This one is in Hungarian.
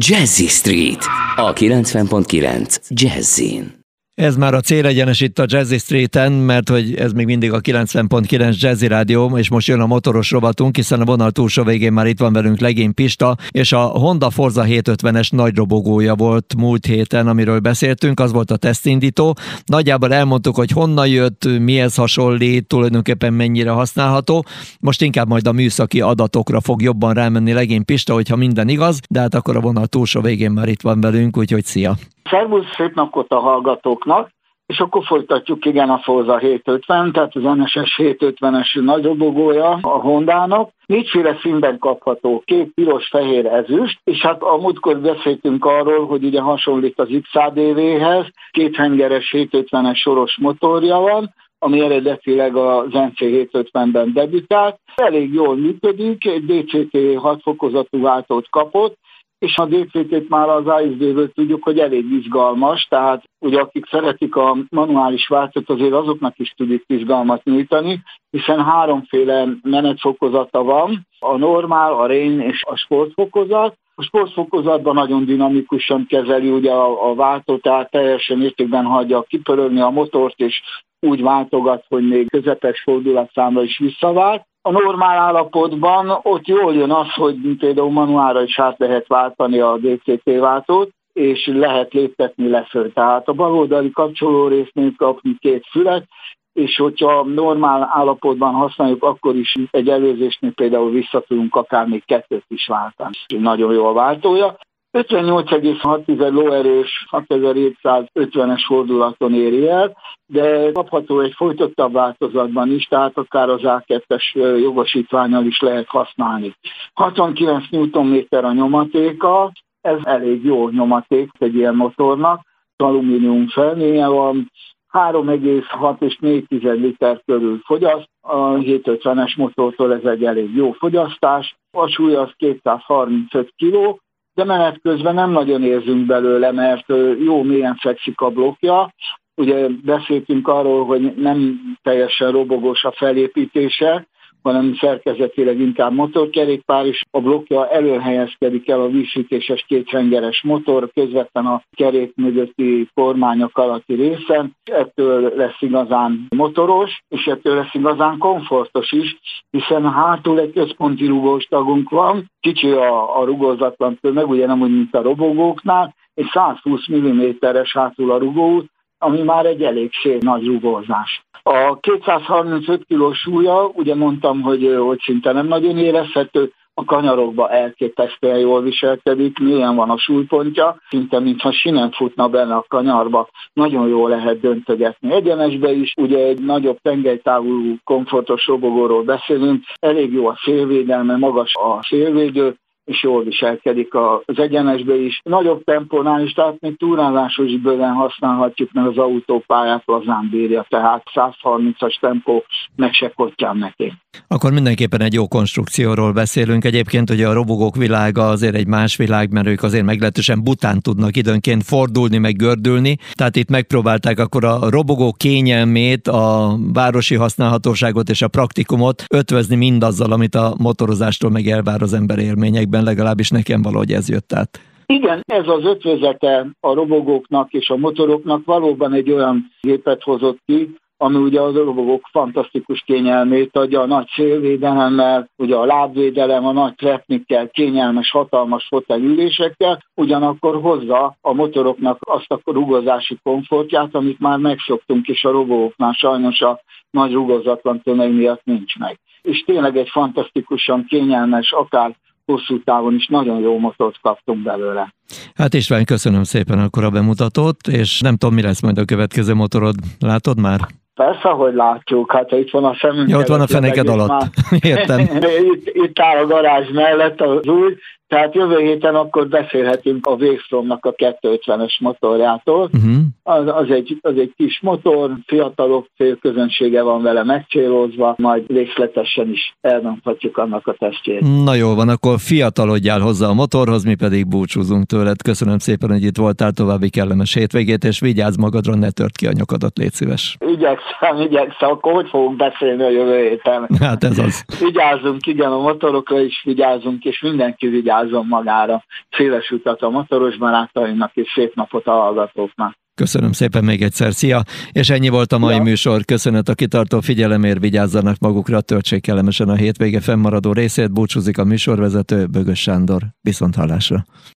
Jazzy Street, a 90.9 Jazzin. Ez már a célegyenes itt a Jazzy Streeten, mert hogy ez még mindig a 90.9 Jazzy Rádió, és most jön a motoros rovatunk, hiszen a vonal túlsó végén már itt van velünk Legén Pista, és a Honda Forza 750-es nagy robogója volt múlt héten, amiről beszéltünk, az volt a tesztindító. Nagyjából elmondtuk, hogy honnan jött, mihez hasonlít, tulajdonképpen mennyire használható. Most inkább majd a műszaki adatokra fog jobban rámenni Legén Pista, hogyha minden igaz, de hát akkor a vonal túlsó végén már itt van velünk, úgyhogy szia! Szervusz, szép napot a hallgatóknak, és akkor folytatjuk, igen, a Forza 750, tehát az NS-S 750-es nagy robogója a Hondának. 4 színben kapható, kék, piros, fehér, ezüst, és hát a múltkor beszéltünk arról, hogy ugye hasonlít az X-DV-hez, kéthengeres 750-es soros motorja van, ami eredetileg az NC 750-ben debütált. Elég jól működik, egy DCT 6 fokozatú váltót kapott, és a DCT-t már az ISD-ből tudjuk, hogy elég izgalmas, tehát ugye akik szeretik a manuális váltót, azért azoknak is tud itt izgalmat nyújtani, hiszen 3 menetfokozata van, a normál, a rain és a sportfokozat. A sportfokozatban nagyon dinamikusan kezeli ugye a váltót, tehát teljesen értékben hagyja kipörölni a motort, és úgy váltogat, hogy még közepes fordulatszámra is visszavált. A normál állapotban ott jól jön az, hogy például manuálra is át lehet váltani a DCT váltót, és lehet léptetni leföl. Tehát a baloldali kapcsolórésznél kapni 2 fület, és hogyha normál állapotban használjuk, akkor is egy előzésnél például vissza tudunk akár még 2-t is váltani. Nagyon jó a váltója. 58,6 lóerős, 6750-es fordulaton éri el, de kapható egy folytottabb változatban is, tehát akár az A2-es jogosítvánnyal is lehet használni. 69 Nm a nyomatéka, ez elég jó nyomaték egy ilyen motornak, alumínium felménye van, 3,6 és 4,1 liter körül fogyaszt, a 750-es motortól ez egy elég jó fogyasztás, a súlya az 235 kg, de menet közben nem nagyon érzünk belőle, mert jó mélyen fekszik a blokja. Ugye beszéltünk arról, hogy nem teljesen robogós a felépítése, hanem szerkezetileg inkább motorkerékpár, és a blokkja elől helyezkedik el a vízsütéses 2 hengeres motor, közvetlen a kerék mögötti kormányok alatti részen. Ettől lesz igazán motoros, és ettől lesz igazán komfortos is, hiszen hátul egy központi rugós tagunk van, kicsi a rugózatlan tömeg, ugye nem úgy, mint a robogóknál, egy 120 mm-es hátul a rugóút, ami már egy elég szép nagy rugózás. A 235 kg súlya, ugye mondtam, hogy szinte nem nagyon érezhető, a kanyarokba elképesztően jól viselkedik, milyen van a súlypontja, szinte mintha sinem futna benne a kanyarba, nagyon jól lehet döntögetni. Egyenesbe is, ugye egy nagyobb tengelytávú komfortos robogóról beszélünk, elég jó a szélvédelme, magas a szélvédő, és jól viselkedik az egyenesbe is. Nagyobb tempónál is, tehát még túrázáshoz is bőven használhatjuk, mert az autópályát lazán bírja, tehát 130-as tempó meg se kottyán neki. Akkor mindenképpen egy jó konstrukcióról beszélünk. Egyébként ugye a robogók világa azért egy más világ, mert ők azért meglehetősen bután tudnak időnként fordulni, meg gördülni. Tehát itt megpróbálták akkor a robogó kényelmét, a városi használhatóságot és a praktikumot ötvözni mindazzal, amit a motorozástól meg elvár az ember élményekben. Legalábbis nekem valahogy ez jött át. Igen, ez az ötvözete a robogóknak és a motoroknak valóban egy olyan gépet hozott ki, ami ugye az robogók fantasztikus kényelmét adja, a nagy szélvédelemmel, ugye a lábvédelem, a nagy trepnikkel, kényelmes, hatalmas fotelülésekkel, ugyanakkor hozza a motoroknak azt a rugozási komfortját, amit már megszoktunk, és a robogóknál sajnos a nagy rugozatlan tömeg miatt nincs meg. És tényleg egy fantasztikusan kényelmes, akár hosszú távon is nagyon jó motort kaptunk belőle. Hát István, köszönöm szépen akkor a bemutatót, és nem tudom, mi lesz majd a következő motorod. Látod már? Persze, hogy látjuk. Hát itt van a szemünk. Ja, ott van a feneked alatt. Már... Értem. Itt áll a garázs mellett az új, tehát jövő héten akkor beszélhetünk a Végstromnak a 250-es motorjától. Uh-huh. Az egy kis motor, fiatalok célközönsége van vele megcélozva, majd részletesen is elmondhatjuk annak a tesztjét. Na jól van, akkor fiatalodjál hozzá a motorhoz, mi pedig búcsúzunk tőled. Köszönöm szépen, hogy itt voltál, további kellemes hétvégét, és vigyázz magadra, ne tört ki a nyakadat, légy szíves. Igyekszem, akkor hogy fogunk beszélni a jövő héten? Hát ez az. Vigyázzunk, igen, a motorokra is vigyázzunk, és mindenki vigyáz. vigyázzon magára. Széles utat a motoros barátaimnak, és szép napot a hallgatóknak. Köszönöm szépen még egyszer, szia! És ennyi volt a mai műsor. Köszönet a kitartó figyelemért, vigyázzanak magukra, töltsék kellemesen a hétvége fennmaradó részét, búcsúzik a műsorvezető, Bögös Sándor. Viszonthallásra!